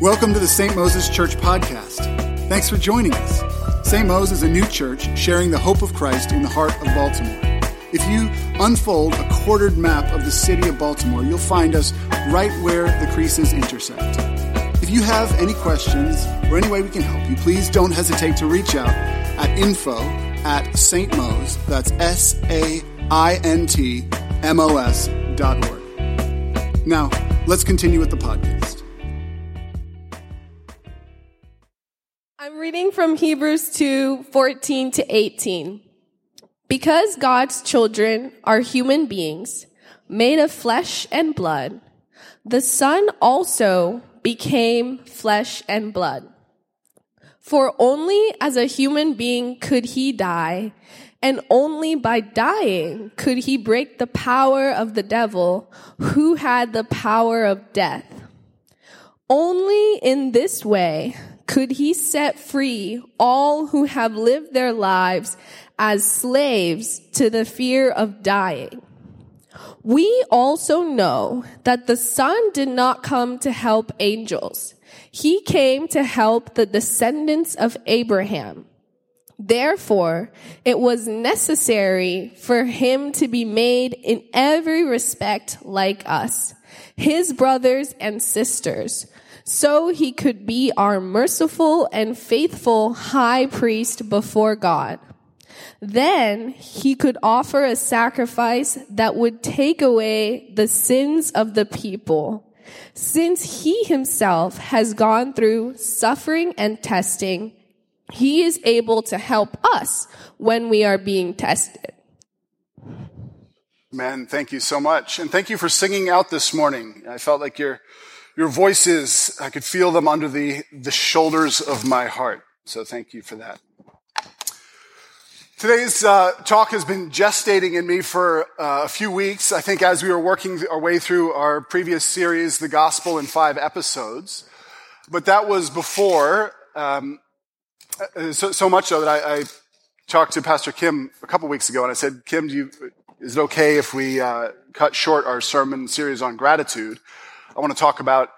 Welcome to the St. Moses Church podcast. Thanks for joining us. St. Moses is a new church sharing the hope of Christ in the heart of Baltimore. If you unfold a quartered map of the city of Baltimore, you'll find us right where the creases intersect. If you have any questions or any way we can help you, please don't hesitate to reach out at info@stmos, that's saintmos.org. Now, let's continue with the podcast. I'm reading from Hebrews 2:14 to 18. Because God's children are human beings, made of flesh and blood, the Son also became flesh and blood. For only as a human being could he die, and only by dying could he break the power of the devil, who had the power of death. Only in this way could he set free all who have lived their lives as slaves to the fear of dying. We also know that the Son did not come to help angels. He came to help the descendants of Abraham. Therefore, it was necessary for him to be made in every respect like us, his brothers and sisters, so he could be our merciful and faithful high priest before God. Then he could offer a sacrifice that would take away the sins of the people, since he himself has gone through suffering and testing. He is able to help us when we are being tested. Man, thank you so much. And thank you for singing out this morning. I felt like your voices, I could feel them under the shoulders of my heart. So thank you for that. Today's talk has been gestating in me for a few weeks, I think, as we were working our way through our previous series, The Gospel in Five Episodes. But that was before, so much so that I talked to Pastor Kim a couple weeks ago, and I said, Kim, is it okay if we cut short our sermon series on gratitude? I want to talk about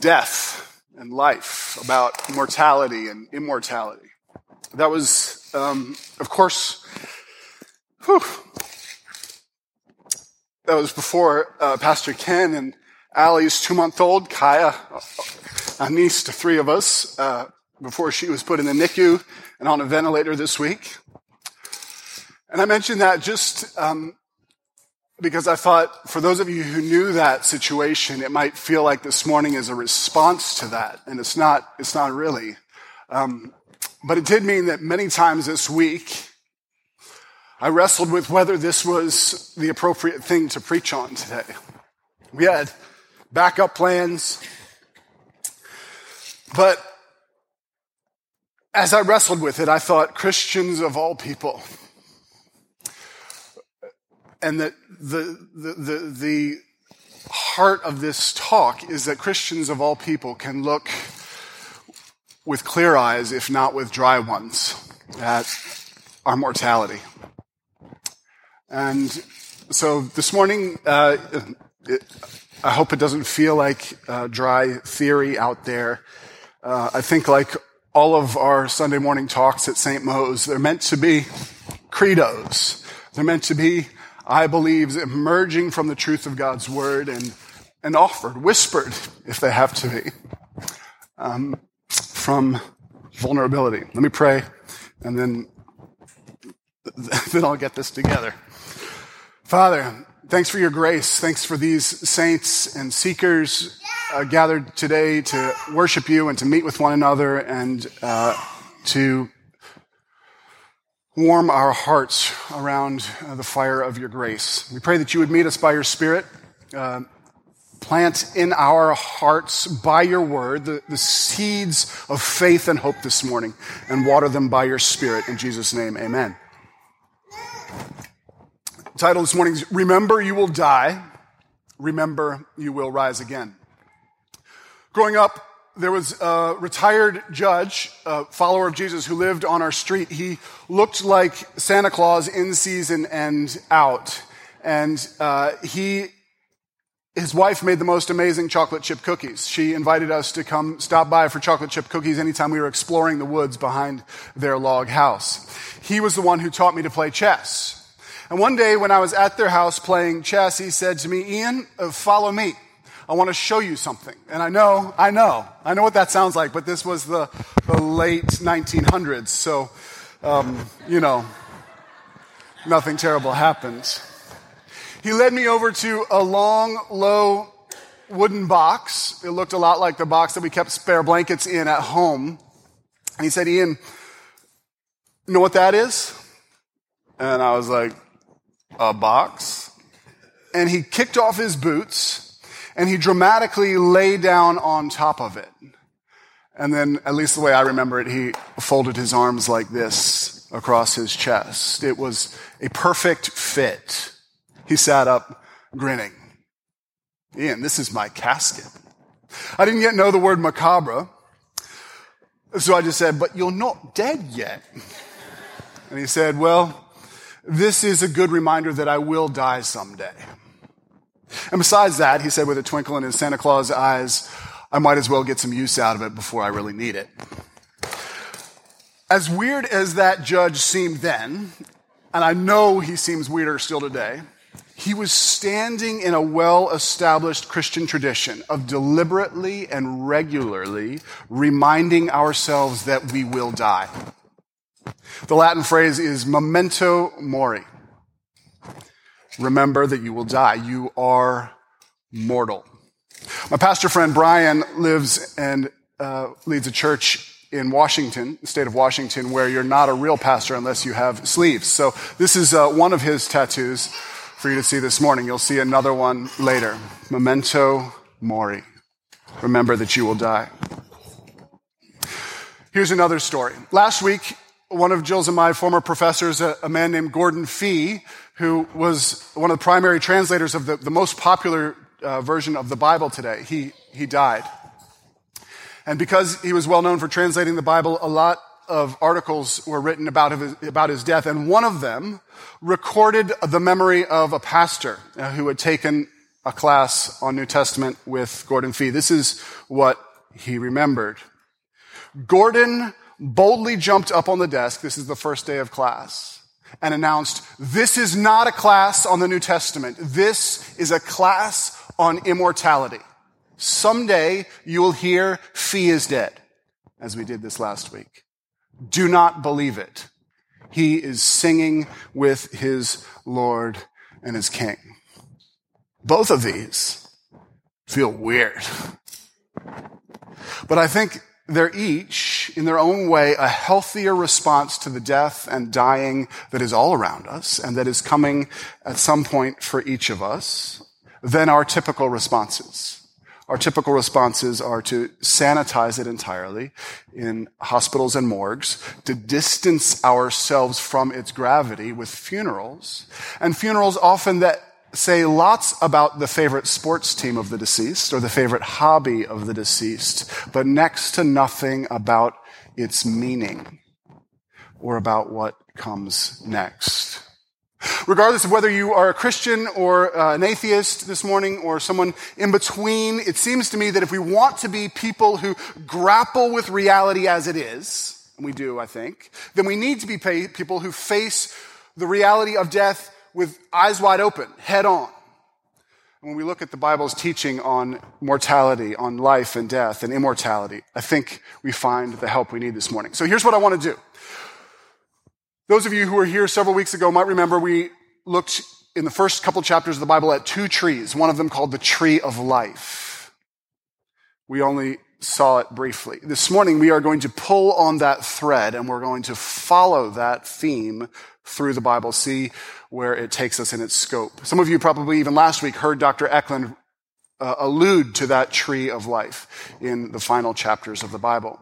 death and life, about mortality and immortality. That was... of course, that was before Pastor Ken and Allie's 2-month-old, Kaya, Anis, the three of us, before she was put in the NICU and on a ventilator this week. And I mentioned that just because I thought, for those of you who knew that situation, it might feel like this morning is a response to that, and it's not really. But it did mean that many times this week, I wrestled with whether this was the appropriate thing to preach on today. We had backup plans, but as I wrestled with it, I thought, Christians of all people, and that the heart of this talk is that Christians of all people can look with clear eyes, if not with dry ones, at our mortality. And so this morning, I hope it doesn't feel like dry theory out there. I think like all of our Sunday morning talks at St. Mo's, they're meant to be credos. They're meant to be, I believe, emerging from the truth of God's word and offered, whispered, if they have to be. From vulnerability. Let me pray, and then I'll get this together. Father, thanks for your grace. Thanks for these saints and seekers gathered today to worship you and to meet with one another and to warm our hearts around the fire of your grace. We pray that you would meet us by your Spirit, plant in our hearts by your word the seeds of faith and hope this morning, and water them by your Spirit. In Jesus' name, amen. The title this morning is, Remember You Will Die, Remember You Will Rise Again. Growing up, there was a retired judge, a follower of Jesus, who lived on our street. He looked like Santa Claus in season and out, and he His wife made the most amazing chocolate chip cookies. She invited us to come stop by for chocolate chip cookies anytime we were exploring the woods behind their log house. He was the one who taught me to play chess. And one day when I was at their house playing chess, he said to me, "Ian, follow me. I want to show you something." And I know what that sounds like, but this was the late 1900s. So, nothing terrible happened. He led me over to a long, low wooden box. It looked a lot like the box that we kept spare blankets in at home. And he said, "Ian, you know what that is?" And I was like, "A box?" And he kicked off his boots and he dramatically lay down on top of it. And then, at least the way I remember it, he folded his arms like this across his chest. It was a perfect fit. He sat up, grinning. "Ian, this is my casket." I didn't yet know the word macabre, so I just said, "But you're not dead yet." And he said, "Well, this is a good reminder that I will die someday. And besides that," he said with a twinkle in his Santa Claus eyes, "I might as well get some use out of it before I really need it." As weird as that judge seemed then, and I know he seems weirder still today, he was standing in a well-established Christian tradition of deliberately and regularly reminding ourselves that we will die. The Latin phrase is memento mori. Remember that you will die. You are mortal. My pastor friend Brian lives and leads a church in Washington, the state of Washington, where you're not a real pastor unless you have sleeves. So this is one of his tattoos for you to see this morning. You'll see another one later. Memento mori. Remember that you will die. Here's another story. Last week, one of Jill's and my former professors, a man named Gordon Fee, who was one of the primary translators of the most popular version of the Bible today, he died. And because he was well known for translating the Bible, a lot of articles were written about his death, and one of them recorded the memory of a pastor who had taken a class on New Testament with Gordon Fee. This is what he remembered. Gordon boldly jumped up on the desk, this is the first day of class, and announced, "This is not a class on the New Testament. This is a class on immortality. Someday you will hear Fee is dead," as we did this last week. Do not believe it. He is singing with his Lord and his King. Both of these feel weird, but I think they're each, in their own way, a healthier response to the death and dying that is all around us and that is coming at some point for each of us than our typical responses. Our typical responses are to sanitize it entirely in hospitals and morgues, to distance ourselves from its gravity with funerals, and funerals often that say lots about the favorite sports team of the deceased or the favorite hobby of the deceased, but next to nothing about its meaning or about what comes next. Regardless of whether you are a Christian or an atheist this morning or someone in between, it seems to me that if we want to be people who grapple with reality as it is, and we do, I think, then we need to be people who face the reality of death with eyes wide open, head on. And when we look at the Bible's teaching on mortality, on life and death and immortality, I think we find the help we need this morning. So here's what I want to do. Those of you who were here several weeks ago might remember we looked in the first couple chapters of the Bible at two trees, one of them called the tree of life. We only saw it briefly. This morning we are going to pull on that thread and we're going to follow that theme through the Bible, see where it takes us in its scope. Some of you probably even last week heard Dr. Eklund allude to that tree of life in the final chapters of the Bible.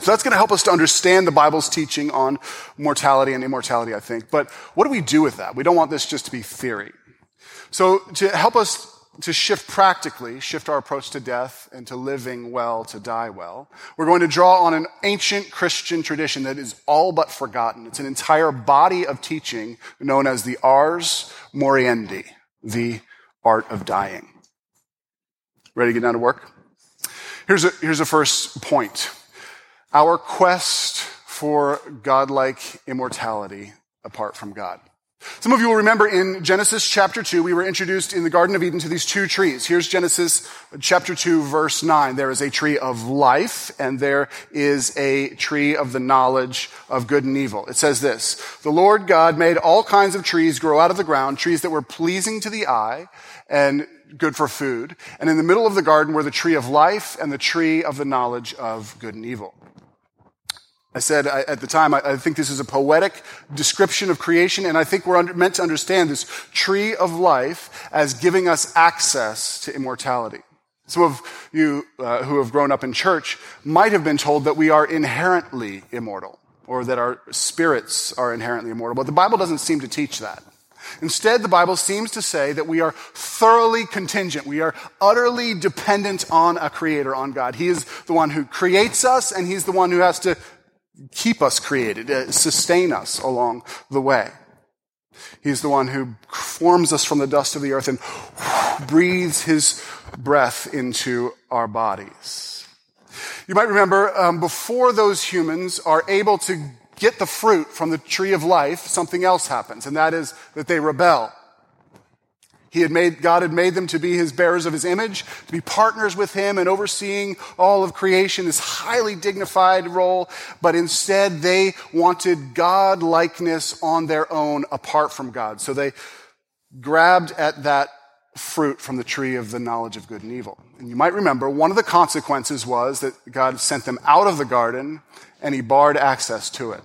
So that's going to help us to understand the Bible's teaching on mortality and immortality, I think. But what do we do with that? We don't want this just to be theory. So to help us to shift our approach to death and to living well, to die well, we're going to draw on an ancient Christian tradition that is all but forgotten. It's an entire body of teaching known as the Ars Moriendi, the Art of Dying. Ready to get down to work? Here's the first point. Our quest for godlike immortality apart from God. Some of you will remember in Genesis chapter 2, we were introduced in the Garden of Eden to these two trees. Here's Genesis chapter 2, verse 9. There is a tree of life, and there is a tree of the knowledge of good and evil. It says this, "The Lord God made all kinds of trees grow out of the ground, trees that were pleasing to the eye and good for food. And in the middle of the garden were the tree of life and the tree of the knowledge of good and evil." I said at the time, I think this is a poetic description of creation, and I think we're meant to understand this tree of life as giving us access to immortality. Some of you who have grown up in church might have been told that we are inherently immortal, or that our spirits are inherently immortal, but the Bible doesn't seem to teach that. Instead, the Bible seems to say that we are thoroughly contingent. We are utterly dependent on a creator, on God. He is the one who creates us, and he's the one who has to keep us created, sustain us along the way. He's the one who forms us from the dust of the earth and breathes his breath into our bodies. You might remember, before those humans are able to get the fruit from the tree of life, something else happens, and that is that they rebel. God had made them to be his bearers of his image, to be partners with him and overseeing all of creation, this highly dignified role, but instead they wanted God-likeness on their own apart from God. So they grabbed at that fruit from the tree of the knowledge of good and evil. And you might remember one of the consequences was that God sent them out of the garden and he barred access to it.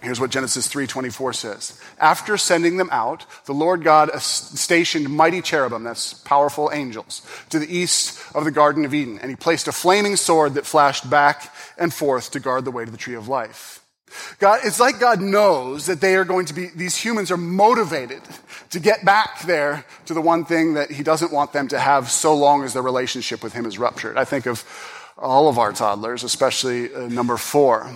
Here's what Genesis 3:24 says. "After sending them out, the Lord God stationed mighty cherubim," that's powerful angels, "to the east of the Garden of Eden, and he placed a flaming sword that flashed back and forth to guard the way to the tree of life." God, it's like God knows that they are going to be, these humans are motivated to get back there to the one thing that he doesn't want them to have so long as their relationship with him is ruptured. I think of all of our toddlers, especially number 4.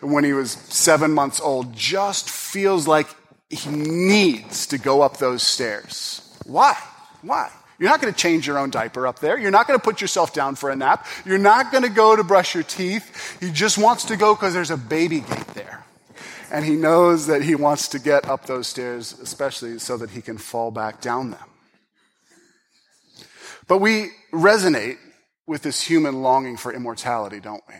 When he was 7 months old, just feels like he needs to go up those stairs. Why? You're not going to change your own diaper up there. You're not going to put yourself down for a nap. You're not going to go to brush your teeth. He just wants to go because there's a baby gate there. And he knows that he wants to get up those stairs, especially so that he can fall back down them. But we resonate with this human longing for immortality, don't we?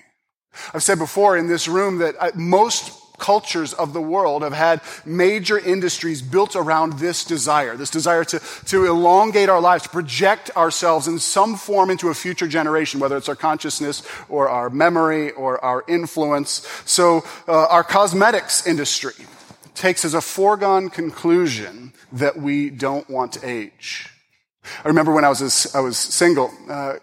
I've said before in this room that most cultures of the world have had major industries built around this desire to elongate our lives, to project ourselves in some form into a future generation, whether it's our consciousness or our memory or our influence. So our cosmetics industry takes as a foregone conclusion that we don't want to age. I remember when I was single,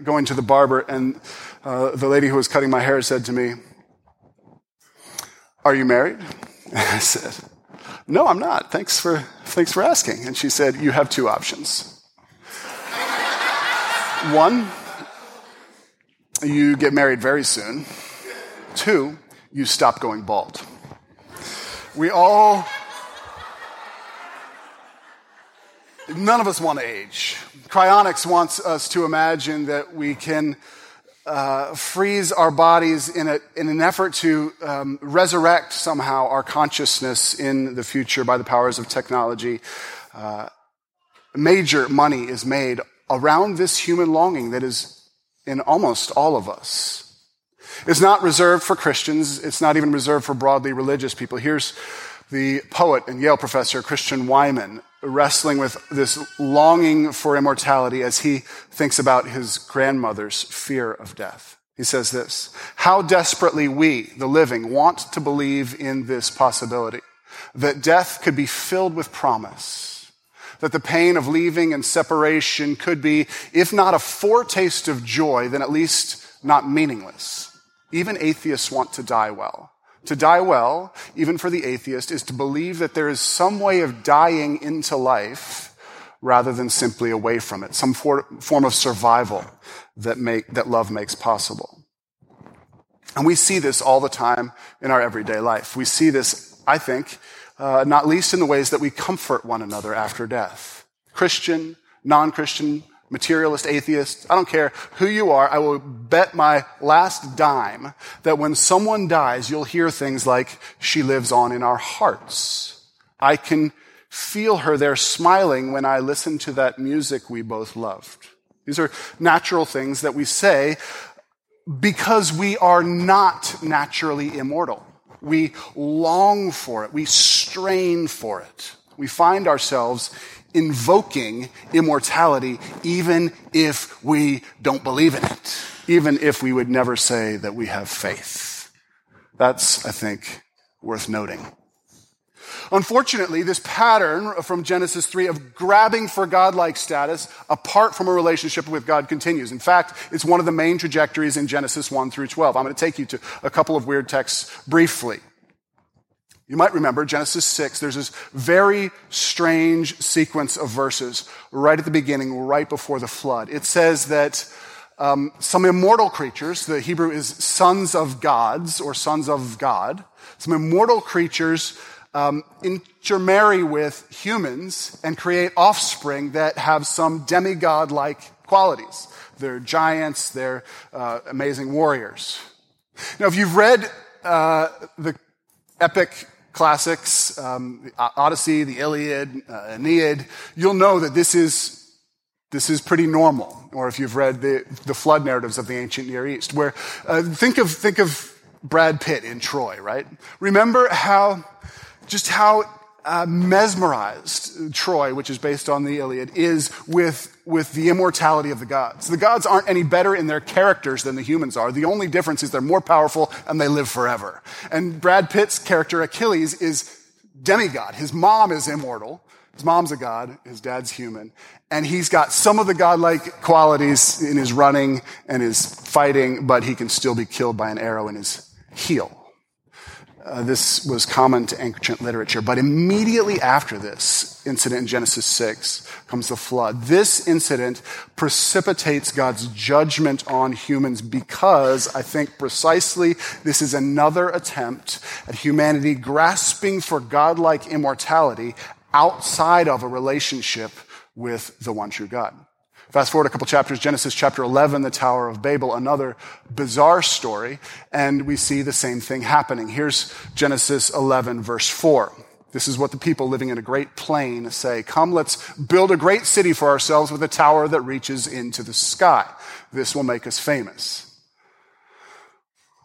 going to the barber, and the lady who was cutting my hair said to me, "Are you married?" And I said, "No, I'm not. Thanks for asking." And she said, "You have two options. One, you get married very soon. Two, you stop going bald." None of us want to age. Cryonics wants us to imagine that we can freeze our bodies in an effort to resurrect somehow our consciousness in the future by the powers of technology. Major money is made around this human longing that is in almost all of us. It's not reserved for Christians. It's not even reserved for broadly religious people. Here's the poet and Yale professor Christian Wyman wrestling with this longing for immortality as he thinks about his grandmother's fear of death. He says this, "How desperately we, the living, want to believe in this possibility, that death could be filled with promise, that the pain of leaving and separation could be, if not a foretaste of joy, then at least not meaningless. Even atheists want to die well. To die well, even for the atheist, is to believe that there is some way of dying into life rather than simply away from it, some form of survival that love makes possible." And we see this all the time in our everyday life. We see this, I think, not least in the ways that we comfort one another after death. Christian, non-Christian, materialist, atheist, I don't care who you are, I will bet my last dime that when someone dies, you'll hear things like, she lives on in our hearts. I can feel her there smiling when I listen to that music we both loved. These are natural things that we say because we are not naturally immortal. We long for it. We strain for it. We find ourselves invoking immortality even if we don't believe in it, even if we would never say that we have faith. That's, I think, worth noting. Unfortunately, this pattern from Genesis 3 of grabbing for godlike status apart from a relationship with God continues. In fact, it's one of the main trajectories in Genesis 1 through 12. I'm going to take you to a couple of weird texts briefly. You might remember Genesis 6, there's this very strange sequence of verses right at the beginning, right before the flood. It says that some immortal creatures, the Hebrew is sons of gods or sons of God, some immortal creatures intermarry with humans and create offspring that have some demigod-like qualities. They're giants, they're amazing warriors. Now, if you've read the epic classics, the Odyssey, the Iliad, Aeneid, you'll know that this is pretty normal. Or if you've read the flood narratives of the ancient Near East, where think of Brad Pitt in Troy, right? Remember how mesmerized Troy, which is based on the Iliad, is with the immortality of the gods. The gods aren't any better in their characters than the humans are. The only difference is they're more powerful and they live forever. And Brad Pitt's character, Achilles, is demigod. His mom is immortal. His mom's a god. His dad's human. And he's got some of the godlike qualities in his running and his fighting, but he can still be killed by an arrow in his heel. This was common to ancient literature, but immediately after this incident in Genesis 6 comes the flood. This incident precipitates God's judgment on humans because, I think precisely, this is another attempt at humanity grasping for godlike immortality outside of a relationship with the one true God. Fast forward a couple chapters, Genesis chapter 11, the Tower of Babel, another bizarre story, and we see the same thing happening. Here's Genesis 11, verse 4. This is what the people living in a great plain say, "Come, let's build a great city for ourselves with a tower that reaches into the sky. This will make us famous."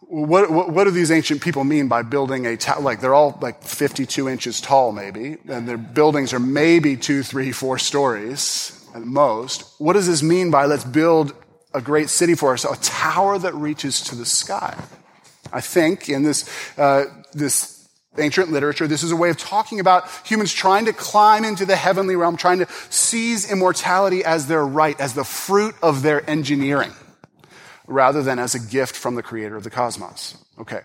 What do these ancient people mean by building a tower? Like, they're all like 52 inches tall, maybe, and their buildings are maybe 2, 3, 4 stories at most. What does this mean by let's build a great city for ourselves, a tower that reaches to the sky? I think in this ancient literature, this is a way of talking about humans trying to climb into the heavenly realm, trying to seize immortality as their right, as the fruit of their engineering, rather than as a gift from the creator of the cosmos. Okay.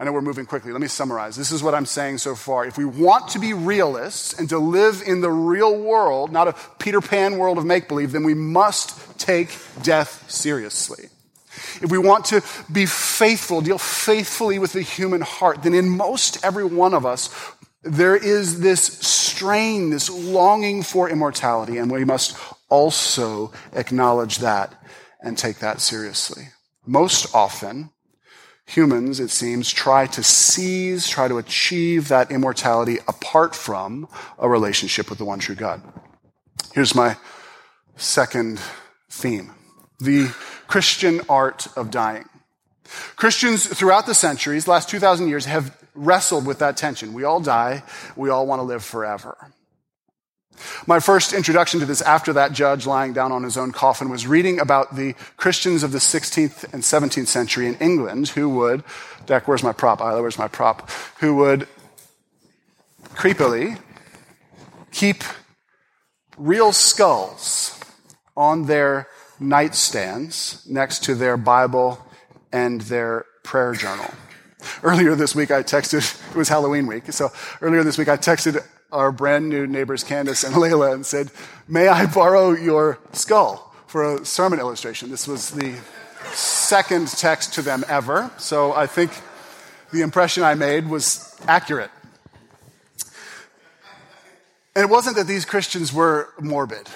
I know we're moving quickly. Let me summarize. This is what I'm saying so far. If we want to be realists and to live in the real world, not a Peter Pan world of make-believe, then we must take death seriously. If we want to be faithful, deal faithfully with the human heart, then in most every one of us, there is this strain, this longing for immortality, and we must also acknowledge that and take that seriously. Most often, humans, it seems, try to achieve that immortality apart from a relationship with the one true God. Here's my second theme: the Christian art of dying. Christians throughout the centuries, last 2,000 years, have wrestled with that tension. We all die, we all want to live forever. My first introduction to this, after that judge lying down on his own coffin, was reading about the Christians of the 16th and 17th century in England who would, Deck, where's my prop? Isla, where's my prop? Who would creepily keep real skulls on their nightstands next to their Bible and their prayer journal. Earlier this week I texted, it was Halloween week, so earlier this week I texted our brand new neighbors, Candace and Layla, and said, "May I borrow your skull for a sermon illustration?" This was the second text to them ever, so I think the impression I made was accurate. And it wasn't that these Christians were morbid.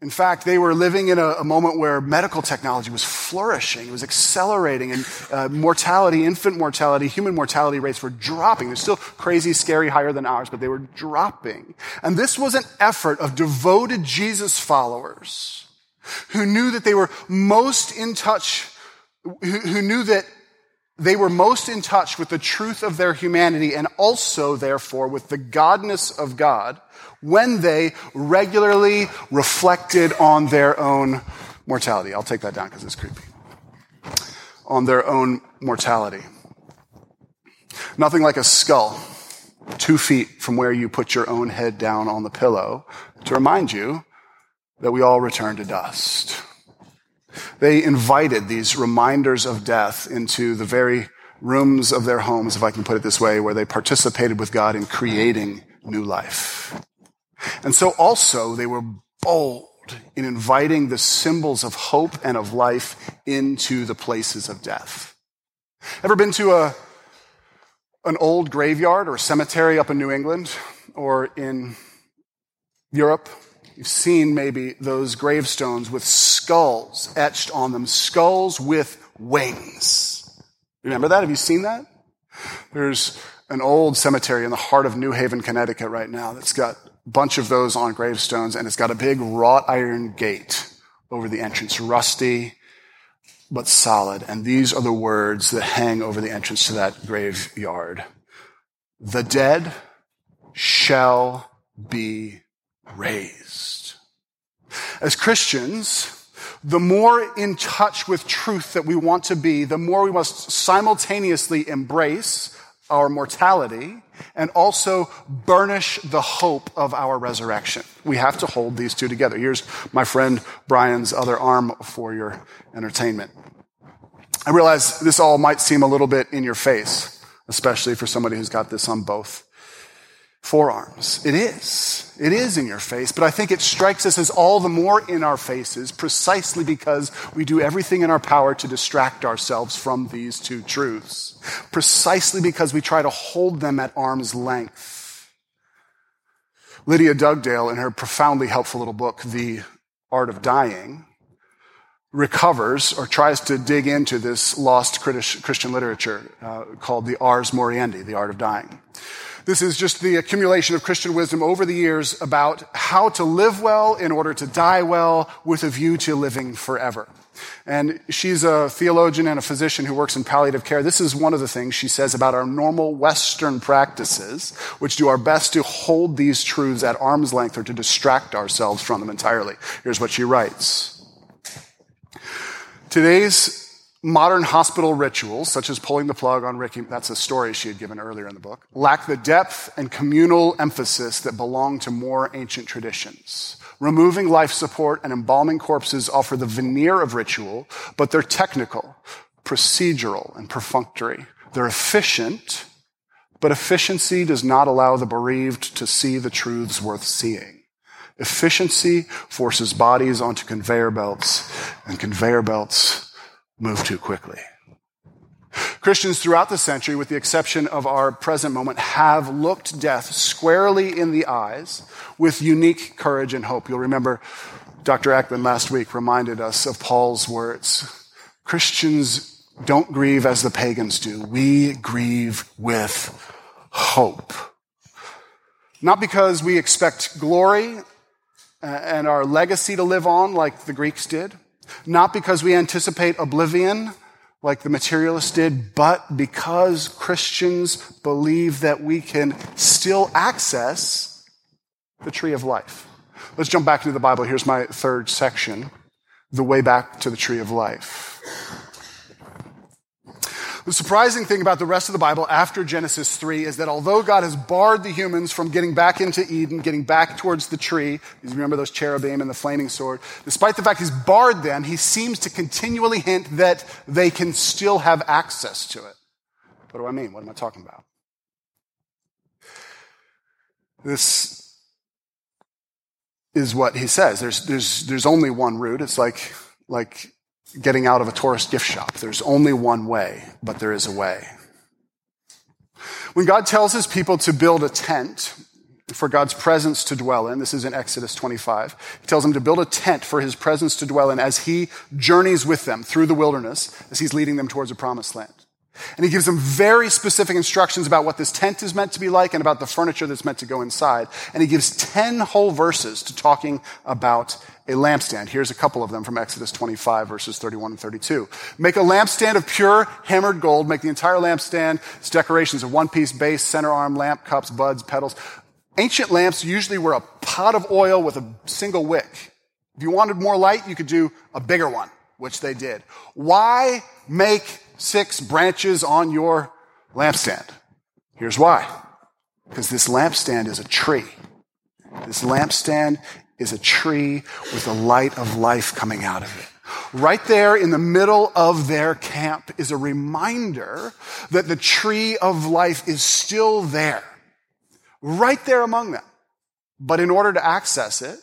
In fact, they were living in a moment where medical technology was flourishing. It was accelerating, and mortality, infant mortality, human mortality rates were dropping. They're still crazy, scary, higher than ours, but they were dropping. And this was an effort of devoted Jesus followers who knew that they were most in touch, who knew that they were most in touch with the truth of their humanity and also, therefore, with the godness of God when they regularly reflected on their own mortality. I'll take that down because it's creepy. On their own mortality. Nothing like a skull 2 feet from where you put your own head down on the pillow to remind you that we all return to dust. They invited these reminders of death into the very rooms of their homes, if I can put it this way, where they participated with God in creating new life. And so also they were bold in inviting the symbols of hope and of life into the places of death. Ever been to an old graveyard or a cemetery up in New England or in Europe? You've seen maybe those gravestones with skulls etched on them, skulls with wings. Remember that? Have you seen that? There's an old cemetery in the heart of New Haven, Connecticut right now that's got a bunch of those on gravestones, and it's got a big wrought iron gate over the entrance, rusty but solid. And these are the words that hang over the entrance to that graveyard. The dead shall be raised. As Christians, the more in touch with truth that we want to be, the more we must simultaneously embrace our mortality and also burnish the hope of our resurrection. We have to hold these two together. Here's my friend Brian's other arm for your entertainment. I realize this all might seem a little bit in your face, especially for somebody who's got this on both forearms. It is in your face, but I think it strikes us as all the more in our faces precisely because we do everything in our power to distract ourselves from these two truths, precisely because we try to hold them at arm's length. Lydia Dugdale, in her profoundly helpful little book, The Art of Dying, recovers or tries to dig into this lost Christian literature called the Ars Moriendi, The Art of Dying. This is just the accumulation of Christian wisdom over the years about how to live well in order to die well with a view to living forever. And she's a theologian and a physician who works in palliative care. This is one of the things she says about our normal Western practices, which do our best to hold these truths at arm's length or to distract ourselves from them entirely. Here's what she writes. Today's modern hospital rituals, such as pulling the plug on Ricky, that's a story she had given earlier in the book, lack the depth and communal emphasis that belong to more ancient traditions. Removing life support and embalming corpses offer the veneer of ritual, but they're technical, procedural, and perfunctory. They're efficient, but efficiency does not allow the bereaved to see the truths worth seeing. Efficiency forces bodies onto conveyor belts, and conveyor belts move too quickly. Christians throughout the century, with the exception of our present moment, have looked death squarely in the eyes with unique courage and hope. You'll remember Dr. Ackman last week reminded us of Paul's words. Christians don't grieve as the pagans do. We grieve with hope. Not because we expect glory and our legacy to live on like the Greeks did, not because we anticipate oblivion like the materialists did, but because Christians believe that we can still access the tree of life. Let's jump back into the Bible. Here's my third section, the way back to the tree of life. The surprising thing about the rest of the Bible after Genesis 3 is that although God has barred the humans from getting back into Eden, getting back towards the tree, remember those cherubim and the flaming sword, despite the fact he's barred them, he seems to continually hint that they can still have access to it. What do I mean? What am I talking about? This is what he says. There's only one route. It's like getting out of a tourist gift shop. There's only one way, but there is a way. When God tells his people to build a tent, for God's presence to dwell in. This is in Exodus 25. He tells them to build a tent for his presence to dwell in as he journeys with them through the wilderness, as he's leading them towards the promised land. And he gives them very specific instructions about what this tent is meant to be like and about the furniture that's meant to go inside. And he gives 10 whole verses to talking about a lampstand. Here's a couple of them from Exodus 25, verses 31 and 32. Make a lampstand of pure hammered gold. Make the entire lampstand. Its decorations of one-piece base, center arm, lamp, cups, buds, petals. Ancient lamps usually were a pot of oil with a single wick. If you wanted more light, you could do a bigger one, which they did. Why make 6 branches on your lampstand? Here's why. Because this lampstand is a tree. This lampstand is a tree with the light of life coming out of it. Right there in the middle of their camp is a reminder that the tree of life is still there, right there among them. But in order to access it,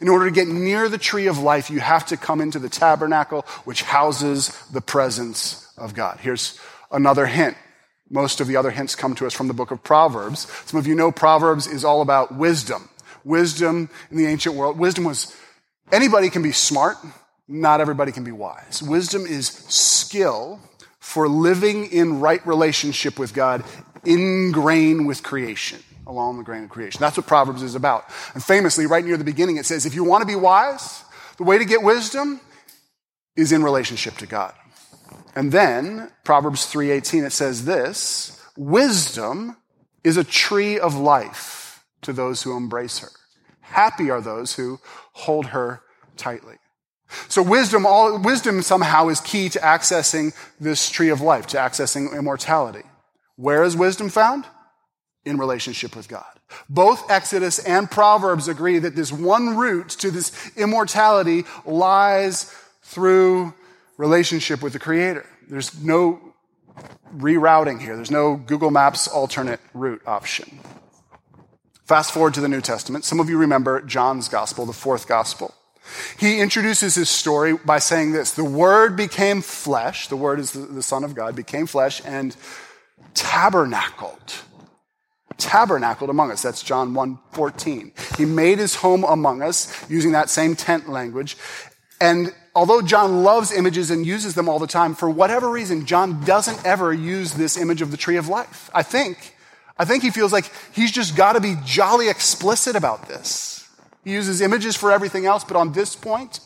in order to get near the tree of life, you have to come into the tabernacle, which houses the presence of God. Here's another hint. Most of the other hints come to us from the book of Proverbs. Some of you know Proverbs is all about wisdom. Wisdom in the ancient world. Wisdom was, anybody can be smart, not everybody can be wise. Wisdom is skill for living in right relationship with God, ingrained with creation. Along the grain of creation. That's what Proverbs is about. And famously, right near the beginning, it says, if you want to be wise, the way to get wisdom is in relationship to God. And then, Proverbs 3:18, it says this, wisdom is a tree of life to those who embrace her. Happy are those who hold her tightly. So wisdom somehow is key to accessing this tree of life, to accessing immortality. Where is wisdom found? In relationship with God. Both Exodus and Proverbs agree that this one route to this immortality lies through relationship with the Creator. There's no rerouting here. There's no Google Maps alternate route option. Fast forward to the New Testament. Some of you remember John's Gospel, the fourth Gospel. He introduces his story by saying this, the Word became flesh, the Word is the Son of God, became flesh and tabernacled among us. That's John 1:14. He made his home among us using that same tent language. And although John loves images and uses them all the time, for whatever reason, John doesn't ever use this image of the tree of life. I think he feels like he's just got to be jolly explicit about this. He uses images for everything else, but on this point,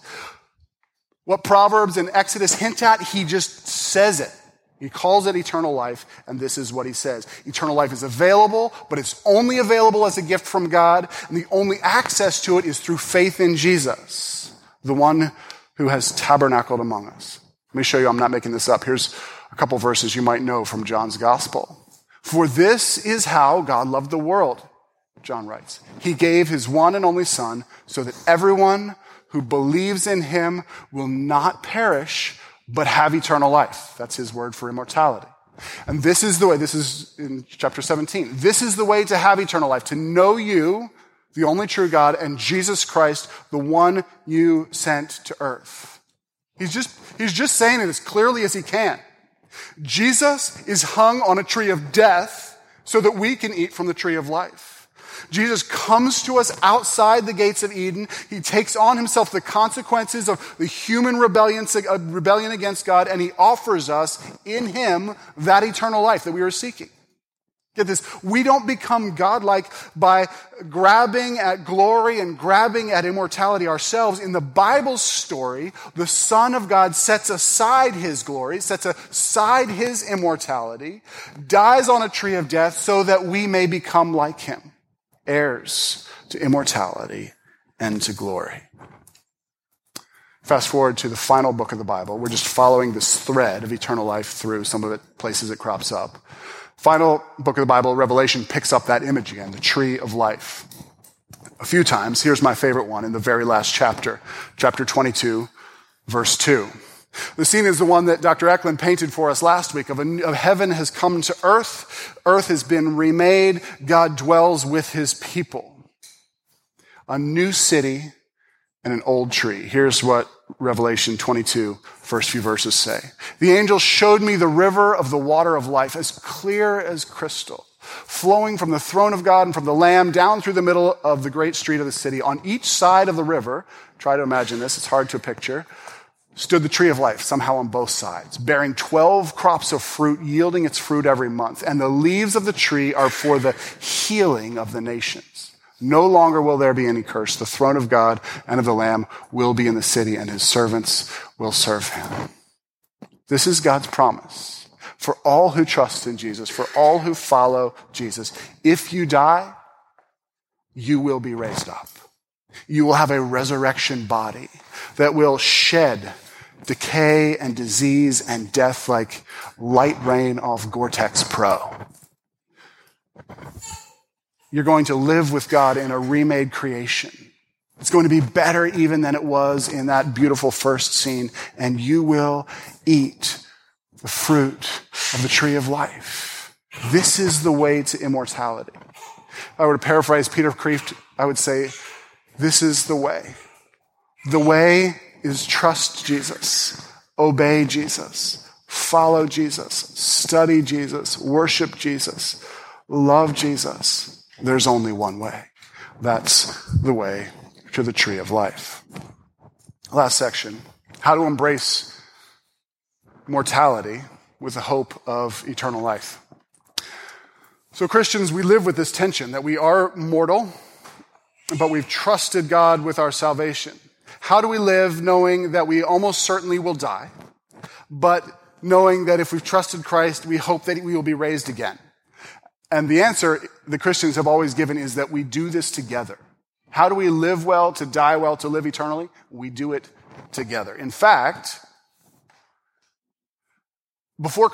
what Proverbs and Exodus hint at, he just says it. He calls it eternal life, and this is what he says. Eternal life is available, but it's only available as a gift from God, and the only access to it is through faith in Jesus, the one who has tabernacled among us. Let me show you, I'm not making this up. Here's a couple verses you might know from John's Gospel. For this is how God loved the world, John writes. He gave his one and only Son so that everyone who believes in him will not perish, but have eternal life. That's his word for immortality. And this is the way, this is in chapter 17, this is the way to have eternal life, to know you, the only true God, and Jesus Christ, the one you sent to earth. He's just saying it as clearly as he can. Jesus is hung on a tree of death so that we can eat from the tree of life. Jesus comes to us outside the gates of Eden. He takes on himself the consequences of the human rebellion against God, and he offers us in him that eternal life that we were seeking. Get this, we don't become godlike by grabbing at glory and grabbing at immortality ourselves. In the Bible's story, the Son of God sets aside his glory, sets aside his immortality, dies on a tree of death so that we may become like him. Heirs to immortality and to glory. Fast forward to the final book of the Bible. We're just following this thread of eternal life through some of it, places it crops up. Final book of the Bible, Revelation, picks up that image again, the tree of life. A few times. Here's my favorite one in the very last chapter, chapter 22, verse 2. The scene is the one that Dr. Eklund painted for us last week of heaven has come to earth. Earth has been remade. God dwells with his people. A new city and an old tree. Here's what Revelation 22, first few verses say. The angel showed me the river of the water of life, as clear as crystal, flowing from the throne of God and from the Lamb down through the middle of the great street of the city. On each side of the river, try to imagine this, it's hard to picture, stood the tree of life, somehow on both sides, bearing 12 crops of fruit, yielding its fruit every month. And the leaves of the tree are for the healing of the nations. No longer will there be any curse. The throne of God and of the Lamb will be in the city, and his servants will serve him. This is God's promise for all who trust in Jesus, for all who follow Jesus. If you die, you will be raised up. You will have a resurrection body that will shed decay and disease and death like light rain off Gore-Tex Pro. You're going to live with God in a remade creation. It's going to be better even than it was in that beautiful first scene, and you will eat the fruit of the tree of life. This is the way to immortality. If I were to paraphrase Peter Kreeft, I would say, this is the way. The way is trust Jesus, obey Jesus, follow Jesus, study Jesus, worship Jesus, love Jesus. There's only one way. That's the way to the tree of life. Last section, how to embrace mortality with the hope of eternal life. So Christians, we live with this tension that we are mortal, but we've trusted God with our salvation. How do we live knowing that we almost certainly will die, but knowing that if we've trusted Christ, we hope that we will be raised again? And the answer the Christians have always given is that we do this together. How do we live well, to die well, to live eternally? We do it together. In fact, before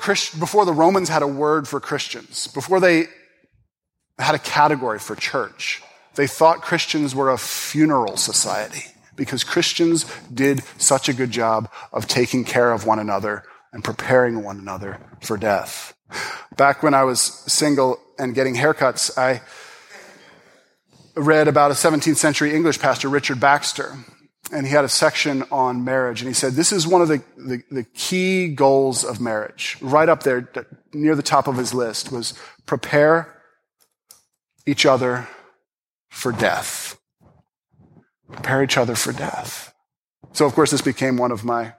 the Romans had a word for Christians, before they had a category for church, they thought Christians were a funeral society, because Christians did such a good job of taking care of one another and preparing one another for death. Back when I was single and getting haircuts, I read about a 17th century English pastor, Richard Baxter, and he had a section on marriage, and he said, this is one of the key goals of marriage. Right up there, near the top of his list, was prepare each other for death. Prepare each other for death. So, of course, this became one of my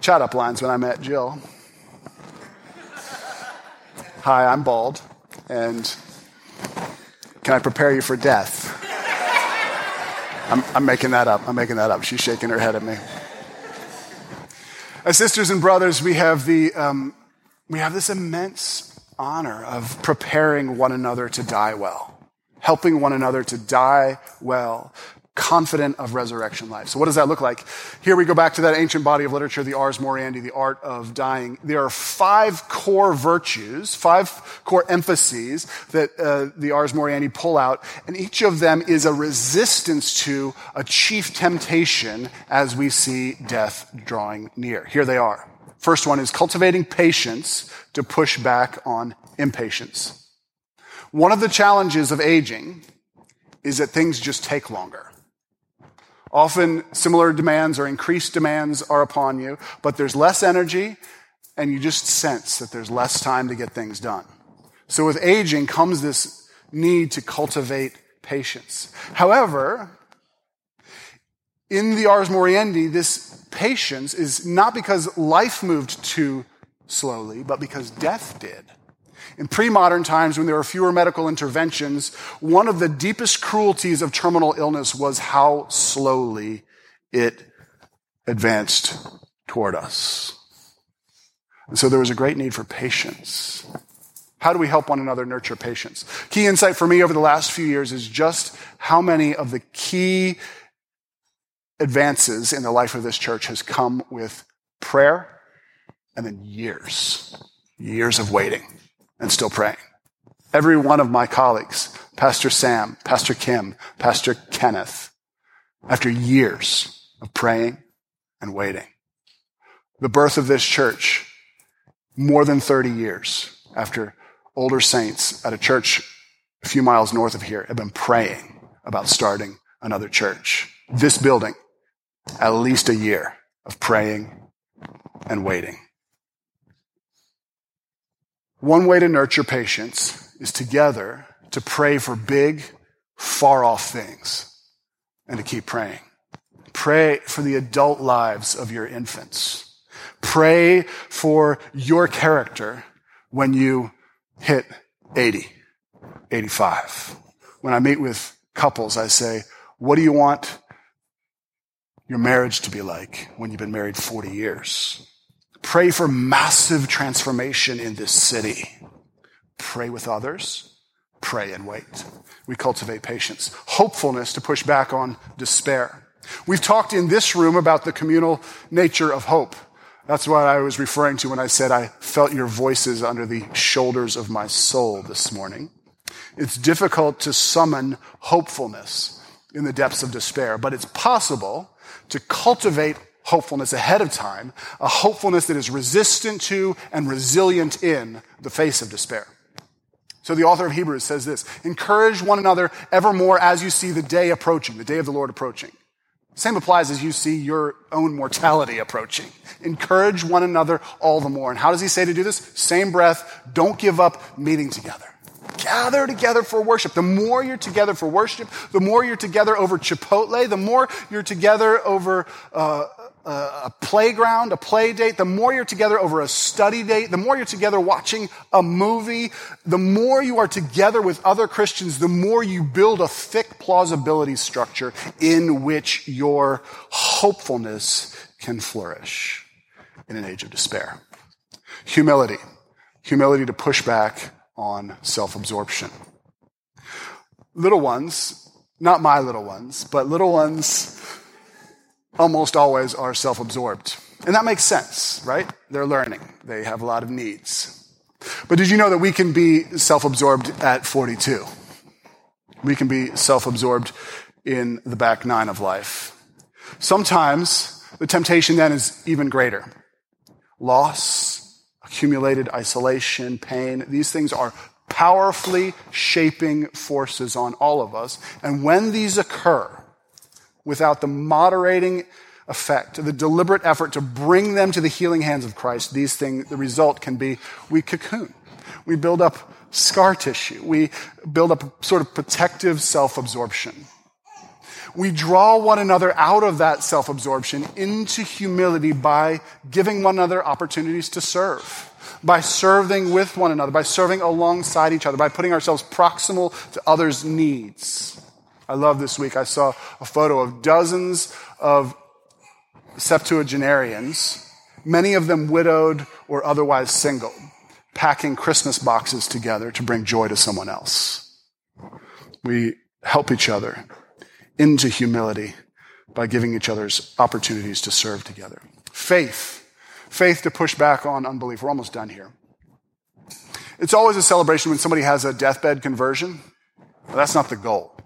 chat-up lines when I met Jill. Hi, I'm bald, and can I prepare you for death? I'm making that up. She's shaking her head at me. As sisters and brothers, we have we have this immense honor of preparing one another to die well. Helping one another to die well, confident of resurrection life. So what does that look like? Here we go back to that ancient body of literature, the Ars Moriendi, the art of dying. There are five core virtues, five core emphases that the Ars Moriendi pull out, and each of them is a resistance to a chief temptation as we see death drawing near. Here they are. First one is cultivating patience to push back on impatience. One of the challenges of aging is that things just take longer. Often similar demands or increased demands are upon you, but there's less energy, and you just sense that there's less time to get things done. So with aging comes this need to cultivate patience. However, in the Ars Moriendi, this patience is not because life moved too slowly, but because death did. In pre-modern times, when there were fewer medical interventions, one of the deepest cruelties of terminal illness was how slowly it advanced toward us. And so there was a great need for patience. How do we help one another nurture patience? Key insight for me over the last few years is just how many of the key advances in the life of this church has come with prayer and then years of waiting. And still praying. Every one of my colleagues, Pastor Sam, Pastor Kim, Pastor Kenneth, after years of praying and waiting. The birth of this church, more than 30 years after older saints at a church a few miles north of here had been praying about starting another church. This building, at least a year of praying and waiting. One way to nurture patience is together to pray for big, far-off things and to keep praying. Pray for the adult lives of your infants. Pray for your character when you hit 80, 85. When I meet with couples, I say, what do you want your marriage to be like when you've been married 40 years? Pray for massive transformation in this city. Pray with others. Pray and wait. We cultivate patience. Hopefulness to push back on despair. We've talked in this room about the communal nature of hope. That's what I was referring to when I said I felt your voices under the shoulders of my soul this morning. It's difficult to summon hopefulness in the depths of despair, but it's possible to cultivate hopefulness ahead of time, a hopefulness that is resistant to and resilient in the face of despair. So the author of Hebrews says this, encourage one another evermore as you see the day approaching, the day of the Lord approaching. Same applies as you see your own mortality approaching. Encourage one another all the more. And how does he say to do this? Same breath, don't give up meeting together. Gather together for worship. The more you're together for worship, the more you're together over Chipotle, the more you're together over a playground, a play date, the more you're together over a study date, the more you're together watching a movie, the more you are together with other Christians, the more you build a thick plausibility structure in which your hopefulness can flourish in an age of despair. Humility. Humility to push back on self-absorption. Little ones, not my little ones, but little ones almost always are self-absorbed. And that makes sense, right? They're learning. They have a lot of needs. But did you know that we can be self-absorbed at 42? We can be self-absorbed in the back nine of life. Sometimes the temptation then is even greater. Loss, accumulated isolation, pain, these things are powerfully shaping forces on all of us. And when these occur, without the moderating effect, the deliberate effort to bring them to the healing hands of Christ, these things, the result can be we cocoon. We build up scar tissue. We build up a sort of protective self-absorption. We draw one another out of that self-absorption into humility by giving one another opportunities to serve, by serving with one another, by serving alongside each other, by putting ourselves proximal to others' needs. I love this week, I saw a photo of dozens of septuagenarians, many of them widowed or otherwise single, packing Christmas boxes together to bring joy to someone else. We help each other into humility by giving each other's opportunities to serve together. Faith. Faith to push back on unbelief. We're almost done here. It's always a celebration when somebody has a deathbed conversion. But that's not the goal.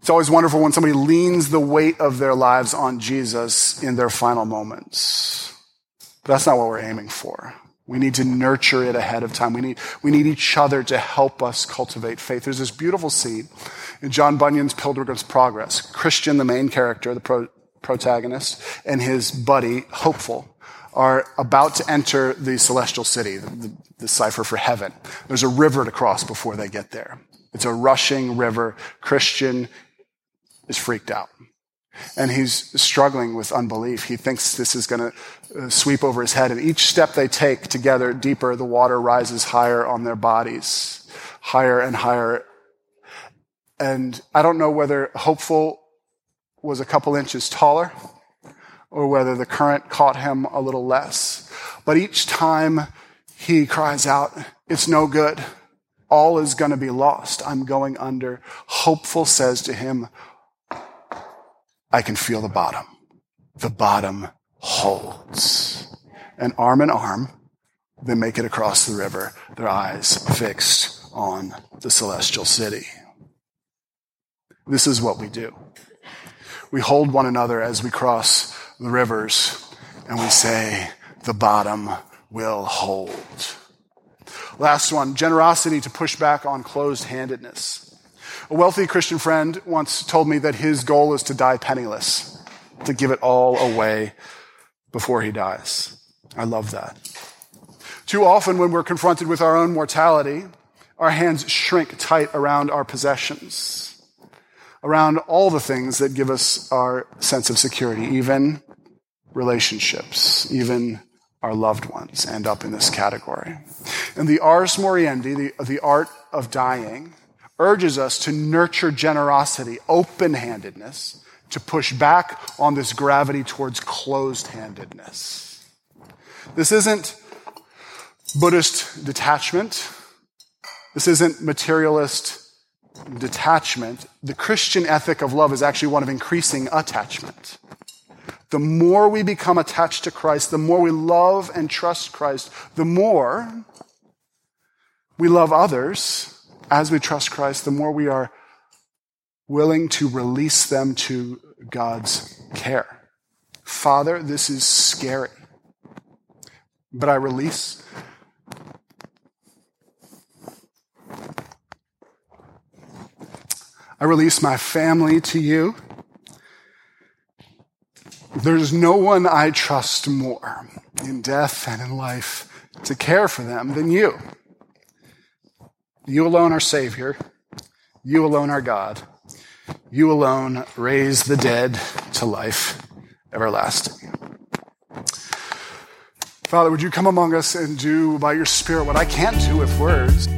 It's always wonderful when somebody leans the weight of their lives on Jesus in their final moments. But that's not what we're aiming for. We need to nurture it ahead of time. We need each other to help us cultivate faith. There's this beautiful seed in John Bunyan's Pilgrim's Progress. Christian, the main character, the protagonist, and his buddy, Hopeful, are about to enter the celestial city, the cipher for heaven. There's a river to cross before they get there. It's a rushing river. Christian is freaked out. And he's struggling with unbelief. He thinks this is going to sweep over his head. And each step they take together deeper, the water rises higher on their bodies, higher and higher. And I don't know whether Hopeful was a couple inches taller or whether the current caught him a little less. But each time he cries out, it's no good. All is going to be lost. I'm going under. Hopeful says to him, I can feel the bottom. The bottom holds. And arm, they make it across the river, their eyes fixed on the celestial city. This is what we do. We hold one another as we cross the rivers, and we say, the bottom will hold. Last one, generosity to push back on closed-handedness. A wealthy Christian friend once told me that his goal is to die penniless, to give it all away before he dies. I love that. Too often when we're confronted with our own mortality, our hands shrink tight around our possessions, around all the things that give us our sense of security, even relationships, even our loved ones end up in this category. And the Ars Moriendi, the art of dying, urges us to nurture generosity, open-handedness, to push back on this gravity towards closed-handedness. This isn't Buddhist detachment. This isn't materialist detachment. The Christian ethic of love is actually one of increasing attachment. The more we become attached to Christ, the more we love and trust Christ, the more we love others. As we trust Christ, the more we are willing to release them to God's care. Father, this is scary, but I release. I release my family to you. There's no one I trust more in death and in life to care for them than you. You alone are Savior. You alone are God. You alone raise the dead to life everlasting. Father, would you come among us and do by your Spirit what I can't do with words?